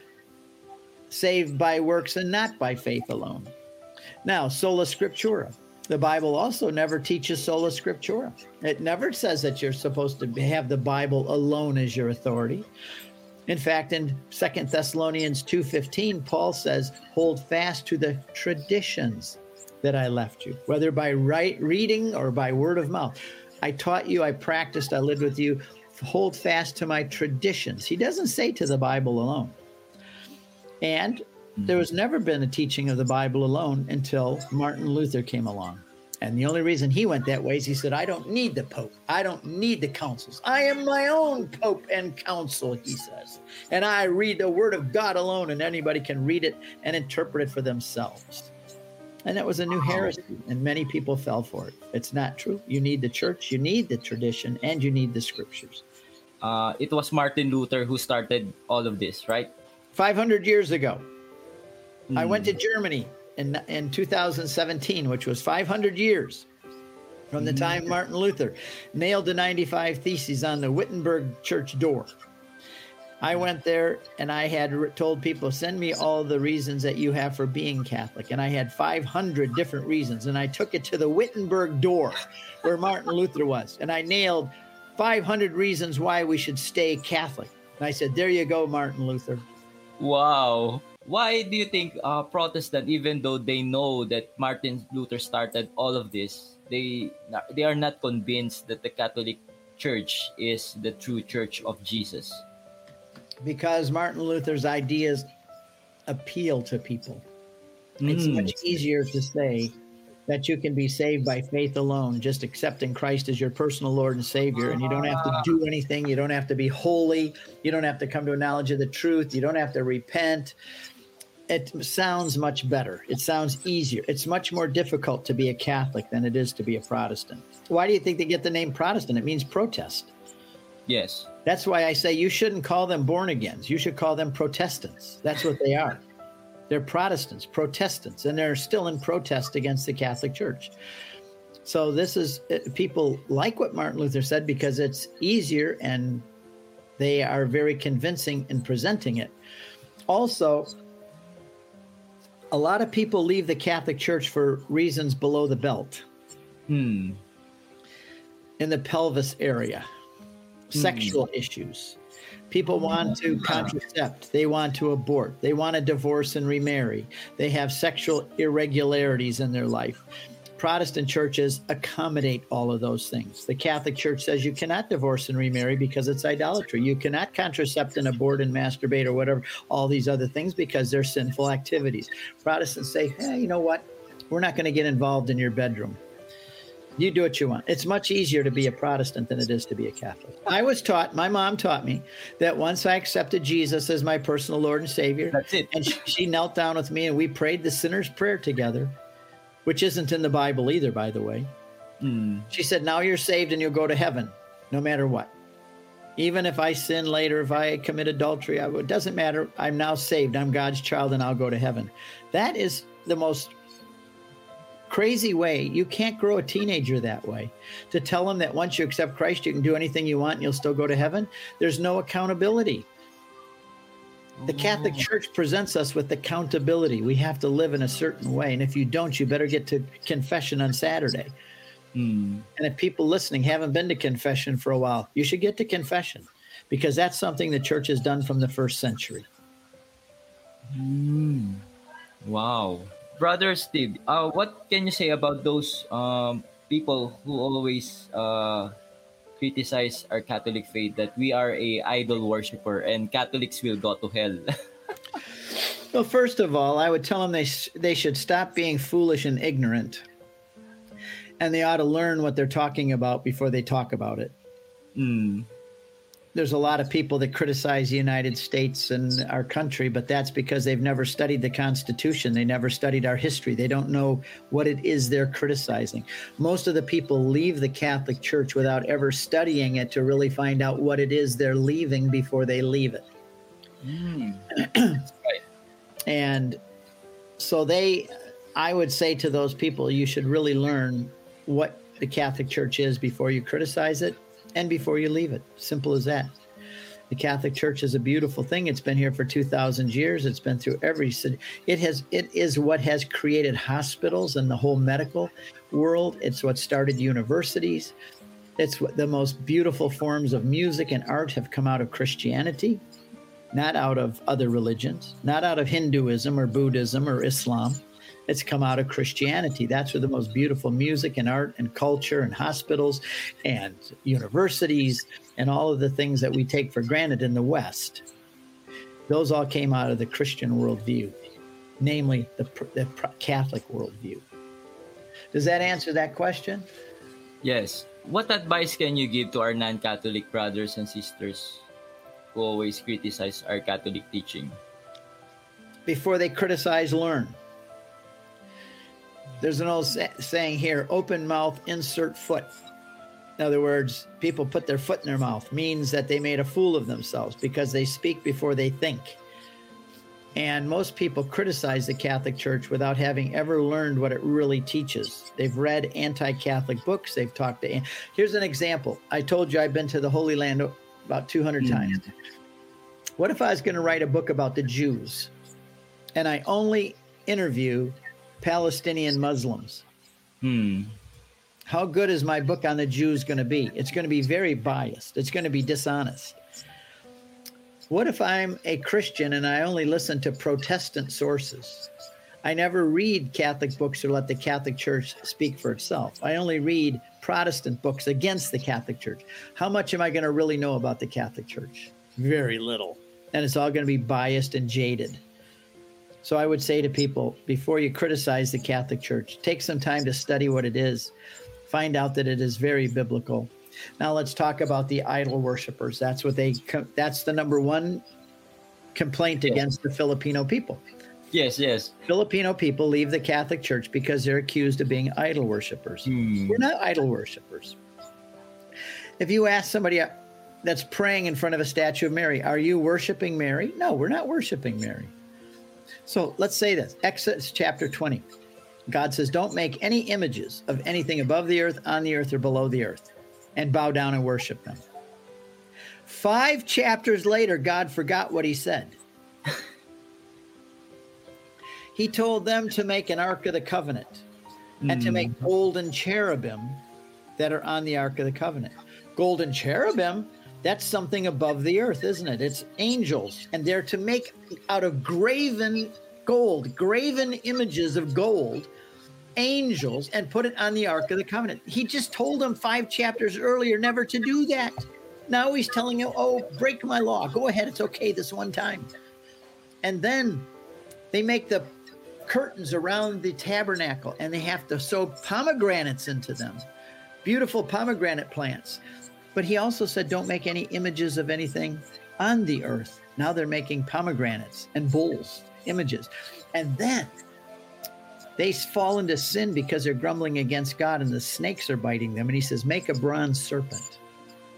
saved by works and not by faith alone. Now, sola scriptura. The Bible also never teaches sola scriptura. It never says that you're supposed to have the Bible alone as your authority. In fact, in 2 Thessalonians 2:15, Paul says, hold fast to the traditions that I left you, whether by reading or by word of mouth. I taught you, I practiced, I lived with you. Hold fast to my traditions. He doesn't say to the Bible alone. And there has never been a teaching of the Bible alone until Martin Luther came along. And the only reason he went that way is he said, I don't need the Pope. I don't need the councils. I am my own Pope and council, he says. And I read the word of God alone, and anybody can read it and interpret it for themselves. And that was a new heresy, and many people fell for it. It's not true. You need the church, you need the tradition, and you need the scriptures. It was Martin Luther who started all of this, right? 500 years ago. I went to Germany in 2017, which was 500 years from the time Martin Luther nailed the 95 Theses on the Wittenberg church door. I went there and I had told people, send me all the reasons that you have for being Catholic. And I had 500 different reasons. And I took it to the Wittenberg door where Martin Luther was. And I nailed 500 reasons why we should stay Catholic. And I said, there you go, Martin Luther. Wow. Why do you think Protestant, even though they know that Martin Luther started all of this, they are not convinced that the Catholic Church is the true Church of Jesus? Because Martin Luther's ideas appeal to people. It's much easier to say that you can be saved by faith alone, just accepting Christ as your personal Lord and Savior. And you don't have to do anything. You don't have to be holy. You don't have to come to a knowledge of the truth. You don't have to repent. It sounds much better. It sounds easier. It's much more difficult to be a Catholic than it is to be a Protestant. Why do you think they get the name Protestant? It means protest. Yes. That's why I say you shouldn't call them born agains. You should call them Protestants. That's what they are. They're Protestants, and they're still in protest against the Catholic Church. So this is, people like what Martin Luther said because it's easier and they are very convincing in presenting it. Also, a lot of people leave the Catholic Church for reasons below the belt. In the pelvis area, sexual issues. People want to contracept. They want to abort. They want to divorce and remarry. They have sexual irregularities in their life. Protestant churches accommodate all of those things. The Catholic Church says you cannot divorce and remarry because it's idolatry. You cannot contracept and abort and masturbate or whatever, all these other things because they're sinful activities. Protestants say, hey, you know what? We're not going to get involved in your bedroom. You do what you want. It's much easier to be a Protestant than it is to be a Catholic. I was taught, my mom taught me, that once I accepted Jesus as my personal Lord and Savior, that's it. And she knelt down with me and we prayed the sinner's prayer together, which isn't in the Bible either, by the way. She said, now you're saved and you'll go to heaven, no matter what. Even if I sin later, if I commit adultery, it doesn't matter. I'm now saved. I'm God's child and I'll go to heaven. That is the most crazy way. You can't grow a teenager that way. To tell them that once you accept Christ, you can do anything you want and you'll still go to heaven. There's no accountability. The Catholic Church presents us with accountability. We have to live in a certain way. And if you don't, you better get to confession on Saturday. And if people listening haven't been to confession for a while, you should get to confession because that's something the church has done from the first century. Wow. Brother Steve, what can you say about those people who always criticize our Catholic faith that we are a idol worshiper and Catholics will go to hell? Well, first of all, I would tell them they should stop being foolish and ignorant, and they ought to learn what they're talking about before they talk about it. There's a lot of people that criticize the United States and our country, but that's because they've never studied the Constitution. They never studied our history. They don't know what it is they're criticizing. Most of the people leave the Catholic Church without ever studying it to really find out what it is they're leaving before they leave it. Right. And so I would say to those people, you should really learn what the Catholic Church is before you criticize it and before you leave it. Simple as that. The Catholic Church is a beautiful thing. It's been here for 2,000 years. It's been through every city. It is what has created hospitals and the whole medical world. It's what started universities. It's what the most beautiful forms of music and art have come out of Christianity, not out of other religions, not out of Hinduism or Buddhism or Islam. It's come out of Christianity. That's where the most beautiful music and art and culture and hospitals and universities and all of the things that we take for granted in the West, those all came out of the Christian worldview, namely the Catholic worldview. Does that answer that question? Yes. What advice can you give to our non-Catholic brothers and sisters who always criticize our Catholic teaching? Before they criticize, learn. There's an old saying here, open mouth, insert foot. In other words, people put their foot in their mouth, means that they made a fool of themselves because they speak before they think. And most people criticize the Catholic Church without having ever learned what it really teaches. They've read anti-Catholic books. They've talked to... Here's an example. I told you I've been to the Holy Land about 200 times. What if I was going to write a book about the Jews and I only interview Palestinian Muslims? How good is my book on the Jews going to be? It's going to be very biased. It's going to be dishonest. What if I'm a Christian and I only listen to Protestant sources? I never read Catholic books or let the Catholic Church speak for itself. I only read Protestant books against the Catholic Church. How much am I going to really know about the Catholic Church? Very little. And it's all going to be biased and jaded. So I would say to people, before you criticize the Catholic Church, take some time to study what it is. Find out that it is very biblical. Now let's talk about the idol worshipers. That's what that's the number one complaint against the Filipino people. Yes. Filipino people leave the Catholic Church because they're accused of being idol worshipers. We're not idol worshipers. If you ask somebody that's praying in front of a statue of Mary, are you worshiping Mary? No, we're not worshiping Mary. So let's say this, Exodus chapter 20. God says, don't make any images of anything above the earth, on the earth, or below the earth, and bow down and worship them. 5 chapters later, God forgot what he said. He told them to make an Ark of the Covenant and to make golden cherubim that are on the Ark of the Covenant. Golden cherubim, that's something above the earth, isn't it? It's angels, and they're to make out of graven gold, graven images of gold, angels, and put it on the Ark of the Covenant. He just told them 5 chapters earlier never to do that. Now he's telling you, oh, break my law. Go ahead. It's okay this one time. And then they make the curtains around the tabernacle, and they have to sow pomegranates into them, beautiful pomegranate plants. But he also said, don't make any images of anything on the earth. Now they're making pomegranates and bulls, images. And then they fall into sin because they're grumbling against God, and the snakes are biting them. And he says, make a bronze serpent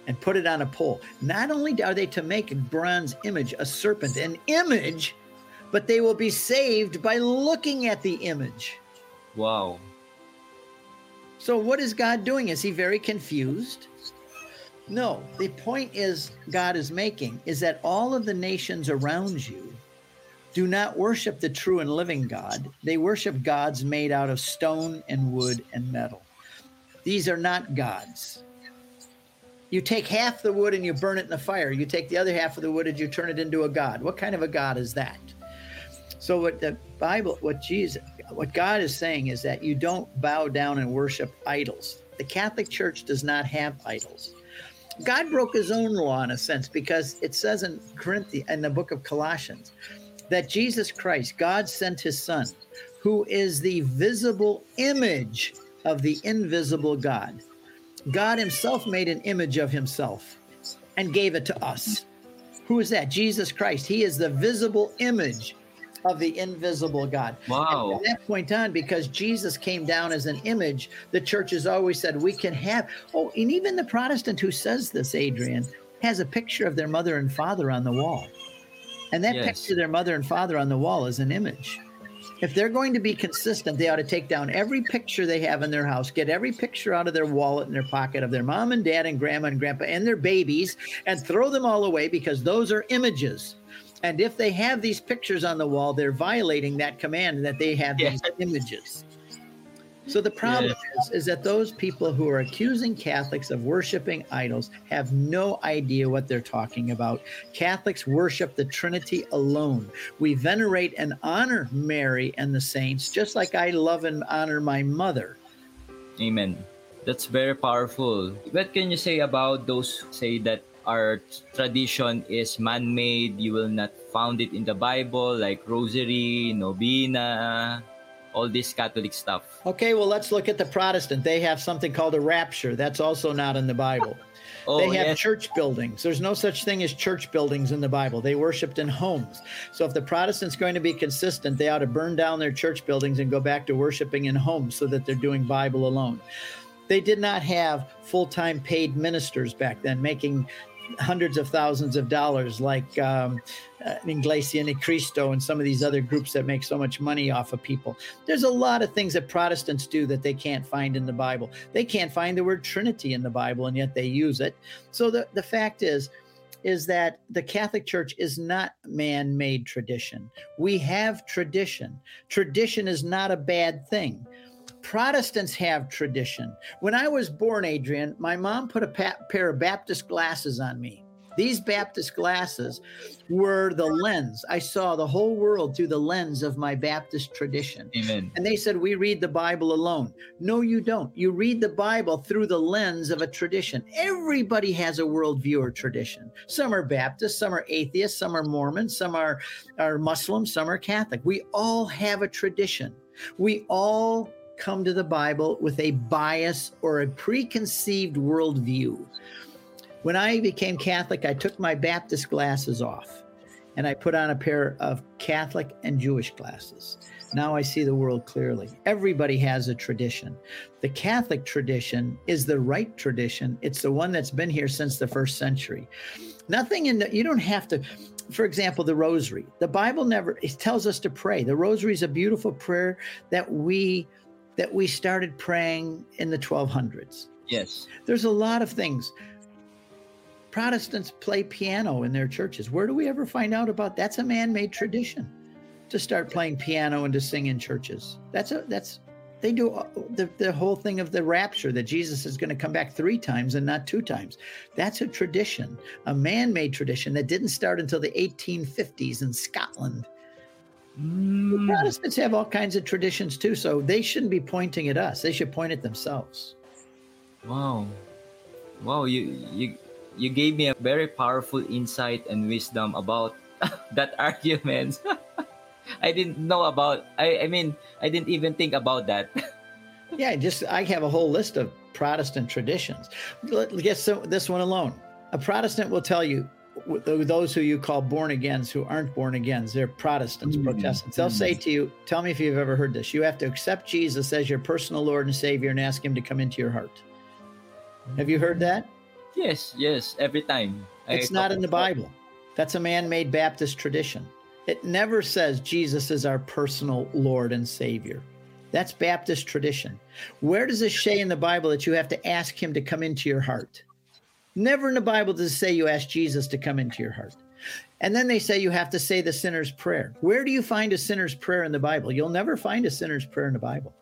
and put it on a pole. Not only are they to make a bronze image, a serpent, an image, but they will be saved by looking at the image. Wow. So what is God doing? Is he very confused? No, the point is God is making is that all of the nations around you do not worship the true and living God. They worship gods made out of stone and wood and metal. These are not gods. You take half the wood and you burn it in the fire. You take the other half of the wood and you turn it into a god. What kind of a god is that? So what the Bible, what God is saying is that you don't bow down and worship idols. The Catholic Church does not have idols. God broke his own law in a sense, because it says in Corinthians, in the book of Colossians, that Jesus Christ, God sent his son, who is the visible image of the invisible God. God himself made an image of himself and gave it to us. Who is that? Jesus Christ. He is the visible image of the invisible God. Wow. And from that point on, because Jesus came down as an image, the church has always said we can have, oh, and even the Protestant who says this, Adrian, has a picture of their mother and father on the wall. And that picture of their mother and father on the wall is an image. If they're going to be consistent, they ought to take down every picture they have in their house, get every picture out of their wallet and their pocket of their mom and dad and grandma and grandpa and their babies, and throw them all away, because those are images. And if they have these pictures on the wall, they're violating that command that they have these images. So the problem is that those people who are accusing Catholics of worshiping idols have no idea what they're talking about. Catholics worship the Trinity alone. We venerate and honor Mary and the saints, just like I love and honor my mother. Amen. That's very powerful. What can you say about those who say that our tradition is man-made, you will not find it in the Bible, like rosary, novena, all this Catholic stuff? Okay, well, let's look at the Protestant. They have something called a rapture. That's also not in the Bible. They have church buildings. There's no such thing as church buildings in the Bible. They worshiped in homes. So if the Protestants going to be consistent, they ought to burn down their church buildings and go back to worshiping in homes so that they're doing Bible alone. They did not have full-time paid ministers back then making hundreds of thousands of dollars like Iglesia Ni Cristo and some of these other groups that make so much money off of people. There's a lot of things that Protestants do that they can't find in the Bible. They can't find the word Trinity in the Bible, and yet they use it. So the fact is that the Catholic Church is not man-made tradition. We have tradition. Tradition is not a bad thing. Protestants have tradition. When I was born, Adrian, my mom put a pair of Baptist glasses on me. These Baptist glasses were the lens. I saw the whole world through the lens of my Baptist tradition. Amen. And they said, we read the Bible alone. No, you don't. You read the Bible through the lens of a tradition. Everybody has a worldview or tradition. Some are Baptist, some are atheist, some are Mormon, some are Muslim, some are Catholic. We all have a tradition. We all come to the Bible with a bias or a preconceived worldview. When I became Catholic, I took my Baptist glasses off and I put on a pair of Catholic and Jewish glasses. Now I see the world clearly. Everybody has a tradition. The Catholic tradition is the right tradition. It's the one that's been here since the first century. Nothing in the, you don't have to, for example, the rosary. The Bible never, it tells us to pray. The rosary is a beautiful prayer that we started praying in the 1200s. Yes. There's a lot of things. Protestants play piano in their churches. Where do we ever find out about that? That's a man-made tradition to start playing piano and to sing in churches. They do the whole thing of the rapture, that Jesus is going to come back 3 times and not 2 times. That's a tradition, a man-made tradition that didn't start until the 1850s in Scotland. The Protestants have all kinds of traditions too, so they shouldn't be pointing at us. They should point at themselves. Wow, you gave me a very powerful insight and wisdom about that argument. I didn't know about. I mean, I didn't even think about that. I have a whole list of Protestant traditions. This one alone. A Protestant will tell you, those who you call born agains who aren't born agains, they're Protestants, Protestants. They'll say to you, tell me if you've ever heard this. You have to accept Jesus as your personal Lord and Savior and ask him to come into your heart. Have you heard that? Yes, every time. It's not in the Bible. That's a man-made Baptist tradition. It never says Jesus is our personal Lord and Savior. That's Baptist tradition. Where does it say in the Bible that you have to ask him to come into your heart? Never in the Bible does it say you ask Jesus to come into your heart. And then they say you have to say the sinner's prayer. Where do you find a sinner's prayer in the Bible? You'll never find a sinner's prayer in the Bible.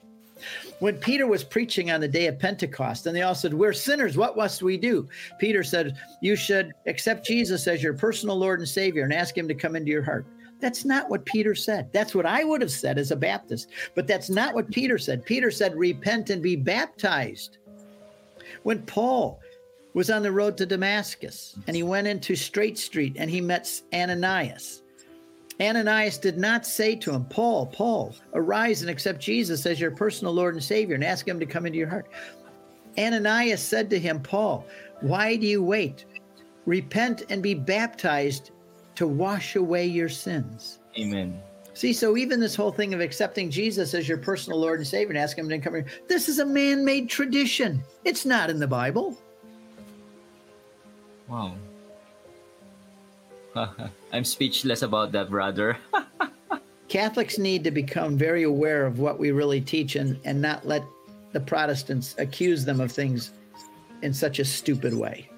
When Peter was preaching on the day of Pentecost, and they all said, we're sinners, what must we do? Peter said, you should accept Jesus as your personal Lord and Savior and ask him to come into your heart. That's not what Peter said. That's what I would have said as a Baptist, but that's not what Peter said. Peter said, repent and be baptized. When Paul was on the road to Damascus, and he went into Straight Street, and he met Ananias. Ananias did not say to him, Paul, arise and accept Jesus as your personal Lord and Savior and ask him to come into your heart. Ananias said to him, Paul, why do you wait? Repent and be baptized to wash away your sins. Amen. See, so even this whole thing of accepting Jesus as your personal Lord and Savior and asking him to come here, this is a man-made tradition. It's not in the Bible. Wow. I'm speechless about that, brother. Catholics need to become very aware of what we really teach and not let the Protestants accuse them of things in such a stupid way.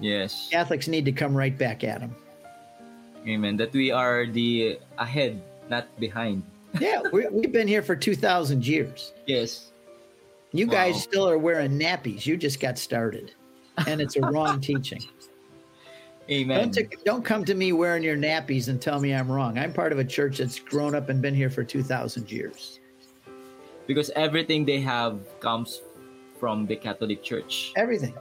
Yes. Catholics need to come right back at them. Amen. That we are the ahead, not behind. Yeah, we've been here for 2,000 years. Yes. You guys still are wearing nappies. You just got started. And it's a wrong teaching. Amen. Don't come to me wearing your nappies and tell me I'm wrong. I'm part of a church that's grown up and been here for 2,000 years. Because everything they have comes from the Catholic Church. Everything.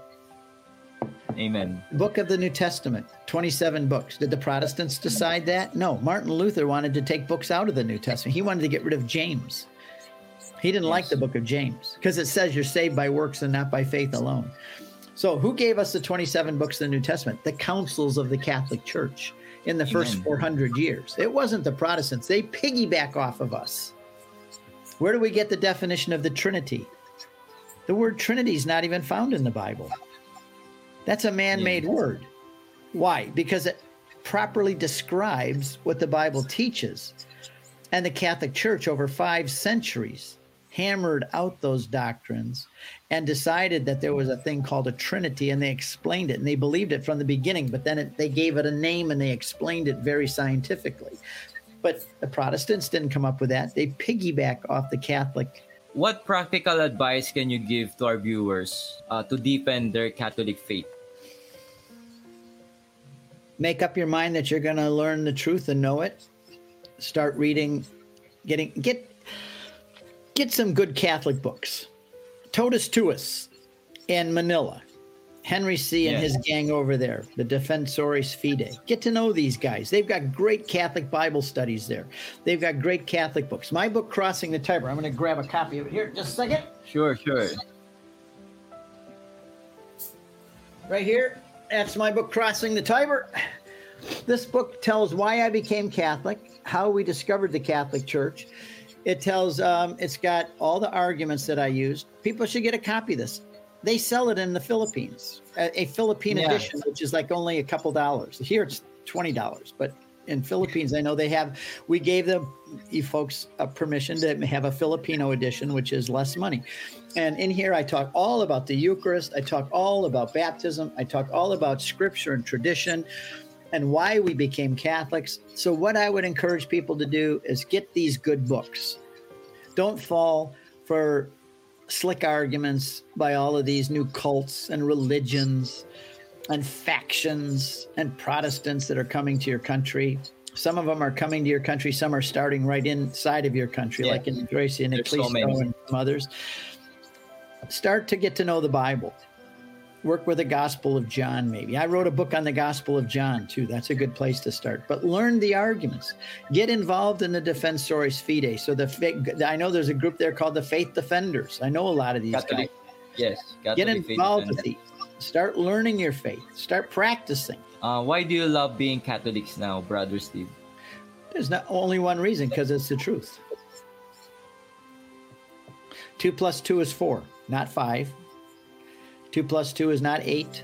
Amen. Book of the New Testament, 27 books. Did the Protestants decide that? No. Martin Luther wanted to take books out of the New Testament. He wanted to get rid of James. He didn't like the book of James because it says you're saved by works and not by faith alone. So who gave us the 27 books of the New Testament? The councils of the Catholic Church in the first 400 years. It wasn't the Protestants. They piggyback off of us. Where do we get the definition of the Trinity? The word Trinity is not even found in the Bible. That's a man-made word. Why? Because it properly describes what the Bible teaches. And the Catholic Church over 5 centuries hammered out those doctrines and decided that there was a thing called a Trinity, and they explained it, and they believed it from the beginning, but then they gave it a name, and they explained it very scientifically. But the Protestants didn't come up with that. They piggyback off the Catholic. What practical advice can you give to our viewers to deepen their Catholic faith? Make up your mind that you're going to learn the truth and know it. Start reading, get some good Catholic books. Totus Tuus in Manila. Henry C and his gang over there, the Defensores Fidei. Get to know these guys. They've got great Catholic Bible studies there. They've got great Catholic books. My book, Crossing the Tiber, I'm going to grab a copy of it here. Just a second. Sure. Right here. That's my book, Crossing the Tiber. This book tells why I became Catholic, how we discovered the Catholic Church. It tells, it's got all the arguments that I used. People should get a copy of this. They sell it in the Philippines, a Philippine edition, which is like only a couple dollars. Here it's $20, but in Philippines, I know they have, we gave them, you folks, permission to have a Filipino edition, which is less money. And in here, I talk all about the Eucharist. I talk all about baptism. I talk all about scripture and tradition and why we became Catholics. So what I would encourage people to do is get these good books. Don't fall for slick arguments by all of these new cults and religions and factions and Protestants that are coming to your country. Some of them are coming to your country. Some are starting right inside of your country, like in Gracie and Ecclesiastes and some others. Start to get to know the Bible. Work with the Gospel of John, maybe. I wrote a book on the Gospel of John, too. That's a good place to start. But learn the arguments. Get involved in the Defensores Fidei. So I know there's a group there called the Faith Defenders. I know a lot of these guys. Yes. Get involved with these. Start learning your faith. Start practicing. Why do you love being Catholics now, Brother Steve? There's not only one reason, because it's the truth. 2 + 2 is 4, not 5. 2 + 2 is not 8.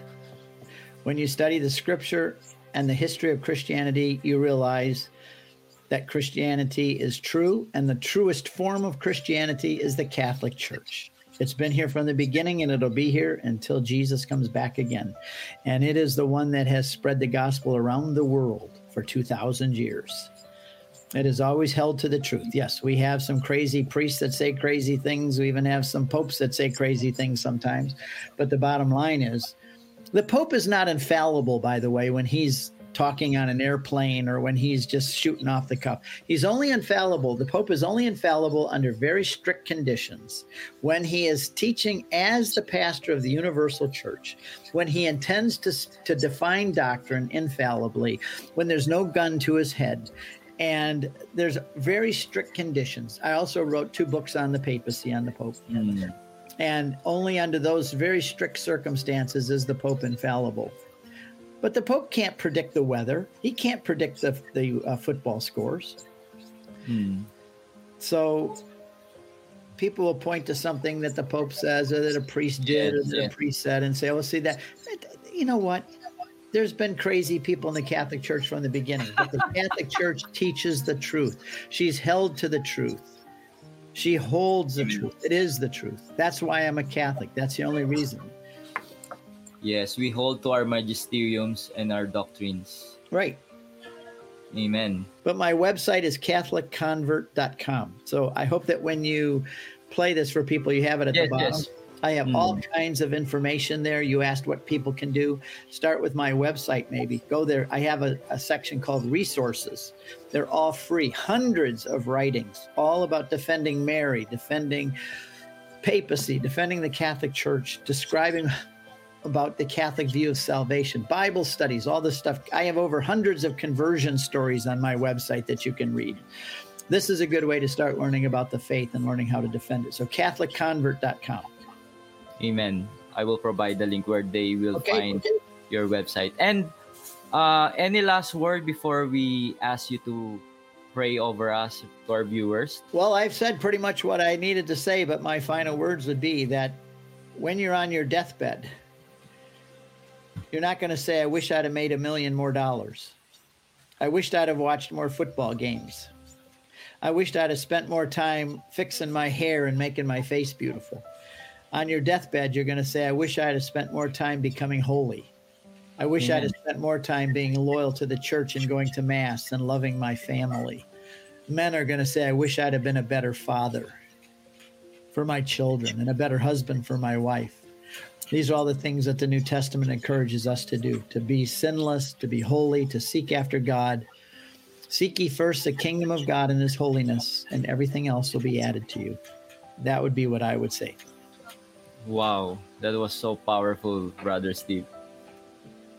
When you study the scripture and the history of Christianity, you realize that Christianity is true, and the truest form of Christianity is the Catholic Church. It's been here from the beginning, and it'll be here until Jesus comes back again. And it is the one that has spread the gospel around the world for 2,000 years. It is always held to the truth. Yes, we have some crazy priests that say crazy things. We even have some popes that say crazy things sometimes. But the bottom line is, the Pope is not infallible, by the way, when he's talking on an airplane or when he's just shooting off the cuff. He's only infallible. The Pope is only infallible under very strict conditions. When he is teaching as the pastor of the universal church, when he intends to define doctrine infallibly, when there's no gun to his head. And there's very strict conditions. I also wrote 2 books on the papacy, on the Pope. And only under those very strict circumstances is the Pope infallible. But the Pope can't predict the weather. He can't predict the football scores. So people will point to something that the Pope says or that a priest did or that a priest said and say, see that. You know what? There's been crazy people in the Catholic Church from the beginning, but the Catholic Church teaches the truth. She's held to the truth. She holds the truth. It is the truth. That's why I'm a Catholic. That's the only reason. Yes, we hold to our magisteriums and our doctrines. Right. Amen. But my website is CatholicConvert.com. So I hope that when you play this for people, you have it at the bottom. Yes. I have all kinds of information there. You asked what people can do. Start with my website, maybe. Go there. I have a section called Resources. They're all free. Hundreds of writings, all about defending Mary, defending papacy, defending the Catholic Church, describing about the Catholic view of salvation, Bible studies, all this stuff. I have over hundreds of conversion stories on my website that you can read. This is a good way to start learning about the faith and learning how to defend it. So CatholicConvert.com. Amen. I will provide the link where they will find your website. And any last word before we ask you to pray over us, to our viewers? Well, I've said pretty much what I needed to say, but my final words would be that when you're on your deathbed, you're not going to say, I wish I'd have made $1 million more. I wished I'd have watched more football games. I wished I'd have spent more time fixing my hair and making my face beautiful. On your deathbed, you're going to say, I wish I'd have spent more time becoming holy. I wish I'd have spent more time being loyal to the church and going to mass and loving my family. Men are going to say, I wish I'd have been a better father for my children and a better husband for my wife. These are all the things that the New Testament encourages us to do, to be sinless, to be holy, to seek after God. Seek ye first the kingdom of God and his holiness, and everything else will be added to you. That would be what I would say. Wow, that was so powerful, Brother Steve.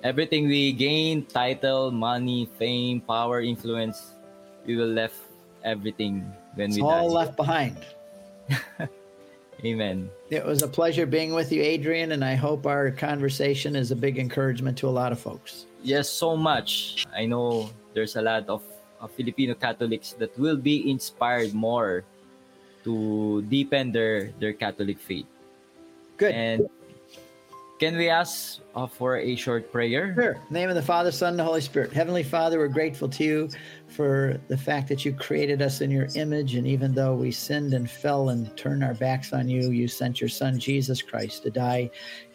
Everything we gain, title, money, fame, power, influence, we will left everything when we die. It's all left behind. Amen. It was a pleasure being with you, Adrian, and I hope our conversation is a big encouragement to a lot of folks. Yes, so much. I know there's a lot of Filipino Catholics that will be inspired more to deepen their Catholic faith. Good. And can we ask for a short prayer? Sure. In the name of the Father, Son, and the Holy Spirit. Heavenly Father, we're grateful to you for the fact that you created us in your image. And even though we sinned and fell and turned our backs on you, you sent your Son, Jesus Christ, to die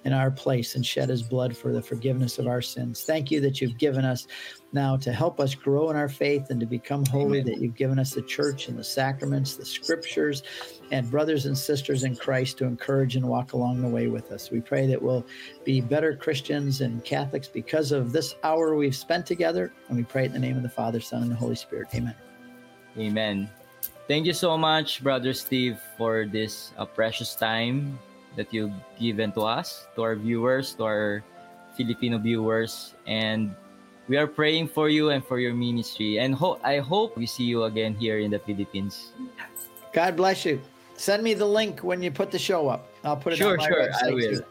in our place and shed his blood for the forgiveness of our sins. Thank you that you've given us now to help us grow in our faith and to become holy, that you've given us the church and the sacraments, the scriptures, and brothers and sisters in Christ to encourage and walk along the way with us. We pray that we'll be better Christians and Catholics because of this hour we've spent together. And we pray in the name of the Father, Son, and the Holy Spirit. Amen. Amen. Thank you so much, Brother Steve, for this precious time that you've given to us, to our viewers, to our Filipino viewers. And we are praying for you and for your ministry. And I hope we see you again here in the Philippines. God bless you. Send me the link when you put the show up. I'll put it on my website.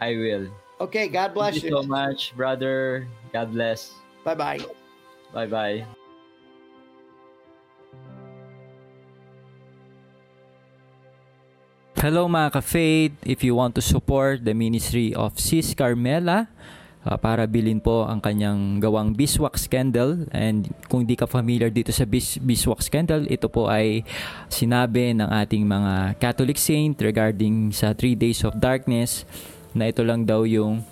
I will. Okay, God bless you. Thank you so much, brother. God bless. Bye-bye. Bye-bye. Hello mga ka-faith. If you want to support the ministry of Sis Carmela, para bilhin po ang kanyang gawang beeswax candle. And kung di ka familiar dito sa beeswax candle, ito po ay sinabi ng ating mga Catholic saint regarding sa 3 days of darkness, na ito lang daw yung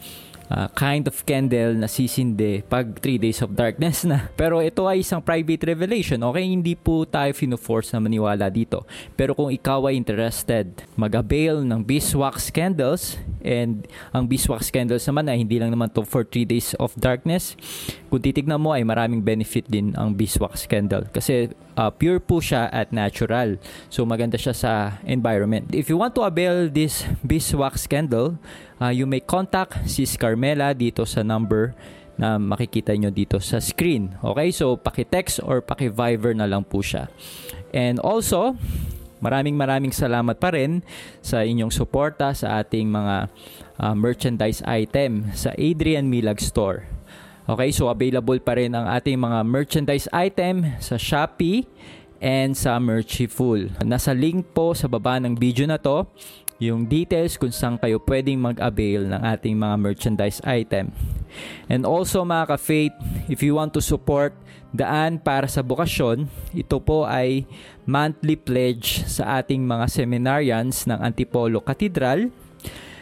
kind of candle na sisinde pag 3 days of darkness na. Pero ito ay isang private revelation. Okay, hindi po tayo fino-force na maniwala dito. Pero kung ikaw ay interested, mag-avail ng beeswax candles. And ang beeswax candles naman ay hindi lang naman to for 3 days of darkness. Kung titignan mo ay maraming benefit din ang beeswax candle. Kasi pure po siya at natural. So maganda siya sa environment. If you want to avail this beeswax candle, you may contact Sis Carmela dito sa number na makikita nyo dito sa screen. Okay? So paki-text or paki-Viber na lang po siya. And also, Maraming salamat pa rin sa inyong suporta sa ating mga merchandise item sa Adrian Milag Store. Okay, so available pa rin ang ating mga merchandise item sa Shopee and sa Merchiful. Nasa link po sa baba ng video na to yung details kung saan kayo pwedeng mag-avail ng ating mga merchandise item. And also mga ka-faith, if you want to support Daan para sa Bokasyon, ito po ay monthly pledge sa ating mga seminarians ng Antipolo Cathedral,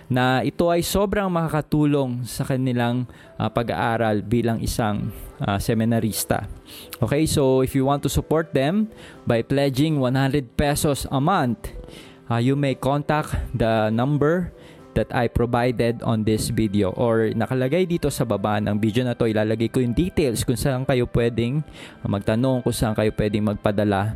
na ito ay sobrang makakatulong sa kanilang pag-aaral bilang isang seminarista. Okay, so if you want to support them by pledging 100 pesos a month, you may contact the number that I provided on this video or nakalagay dito sa baba ng video na to. Ilalagay ko yung details kung saan kayo pwedeng magtanong, kung saan kayo pwedeng magpadala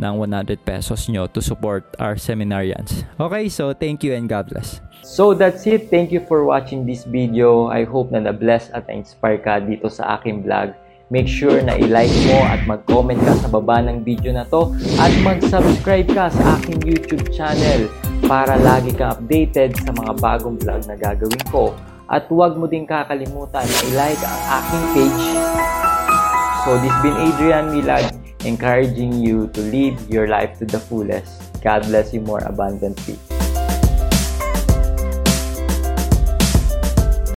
ng 100 pesos nyo to support our seminarians. Okay, so thank you and God bless. So that's it. Thank you for watching this video. I hope na na-bless at na-inspire ka dito sa aking vlog. Make sure na i-like mo at mag-comment ka sa baba ng video na to at mag-subscribe ka sa aking YouTube channel para lagi kang updated sa mga bagong vlog na gagawin ko. At huwag mo din kakalimutan na i-like ang aking page. So this been Adrian Milad, encouraging you to live your life to the fullest. God bless you more abundantly.